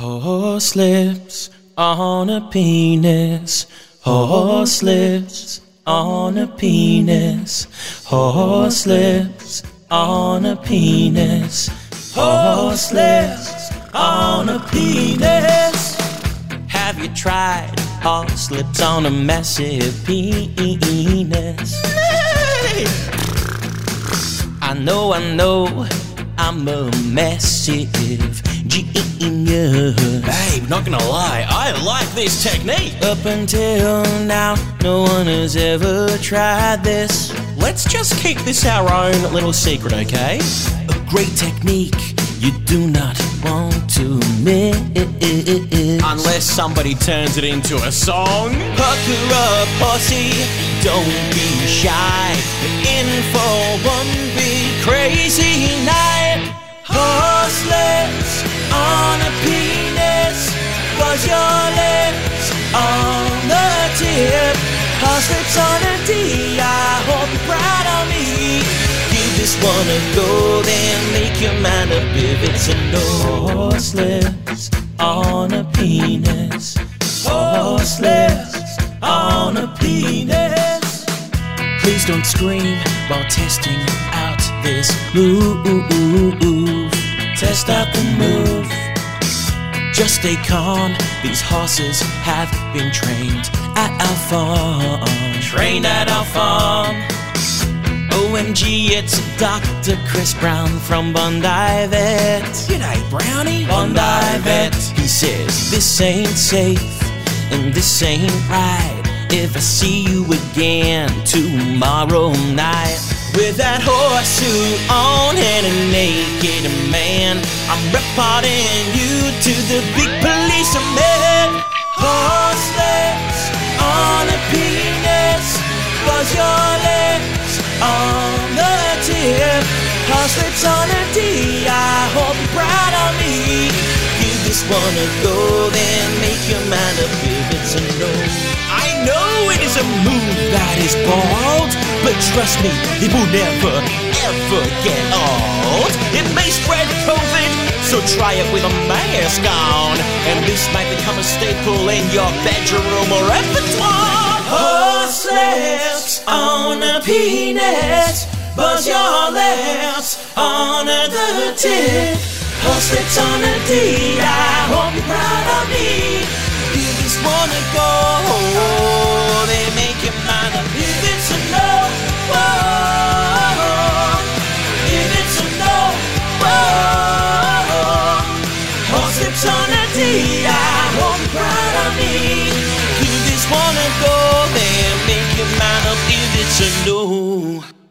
Horse lips on a penis. Horse lips on a penis. Horse lips on a penis. Horse lips on a penis. Have you tried horse lips on a massive penis? I know I'm a massive genius. Babe, not gonna lie, I like this technique. Up until now, no one has ever tried this. Let's just keep this our own little secret, okay? A great technique you do not want to miss. Unless somebody turns it into a song. Pucker up, posse, don't be shy. In for one big crazy night. Horse lips on a penis. Was your lips on the tip? Horse lips on a D, I hope you're proud of me. You just wanna go there, make your mind up if it's a no. Horse lips on a penis. Horse lips on a penis. Please don't scream while testing out this move. Test out the move. Just stay calm. These horses have been trained at our farm. Trained at our farm. OMG, it's Dr. Chris Brown from Bondi Vet. G'day, Brownie. Bondi Vet. He says, this ain't safe and this ain't right. If I see you again tomorrow night with that horsesuit on and a naked man, I'm reporting you to the big policeman. Horse lips on a penis. Was your lips on the tip? Horse lips on a D, I hope you're proud of me. You just wanna go then, make your mind up if it's a no. I know it is a move that is bold, but trust me, it will never, ever get old. It may spread COVID, so try it with a mask on, and this might become a staple in your bedroom or repertoire. Horse lips on a penis. Buzz your lips on a tip. Horse lips on a D, I hope you're proud of me. You just wanna go, they make your mind up if it's a no. Whoa. If it's a no. Whoa. Horse lips on a D, I hope you're proud of me. You just wanna go, they make your mind up if it's a no.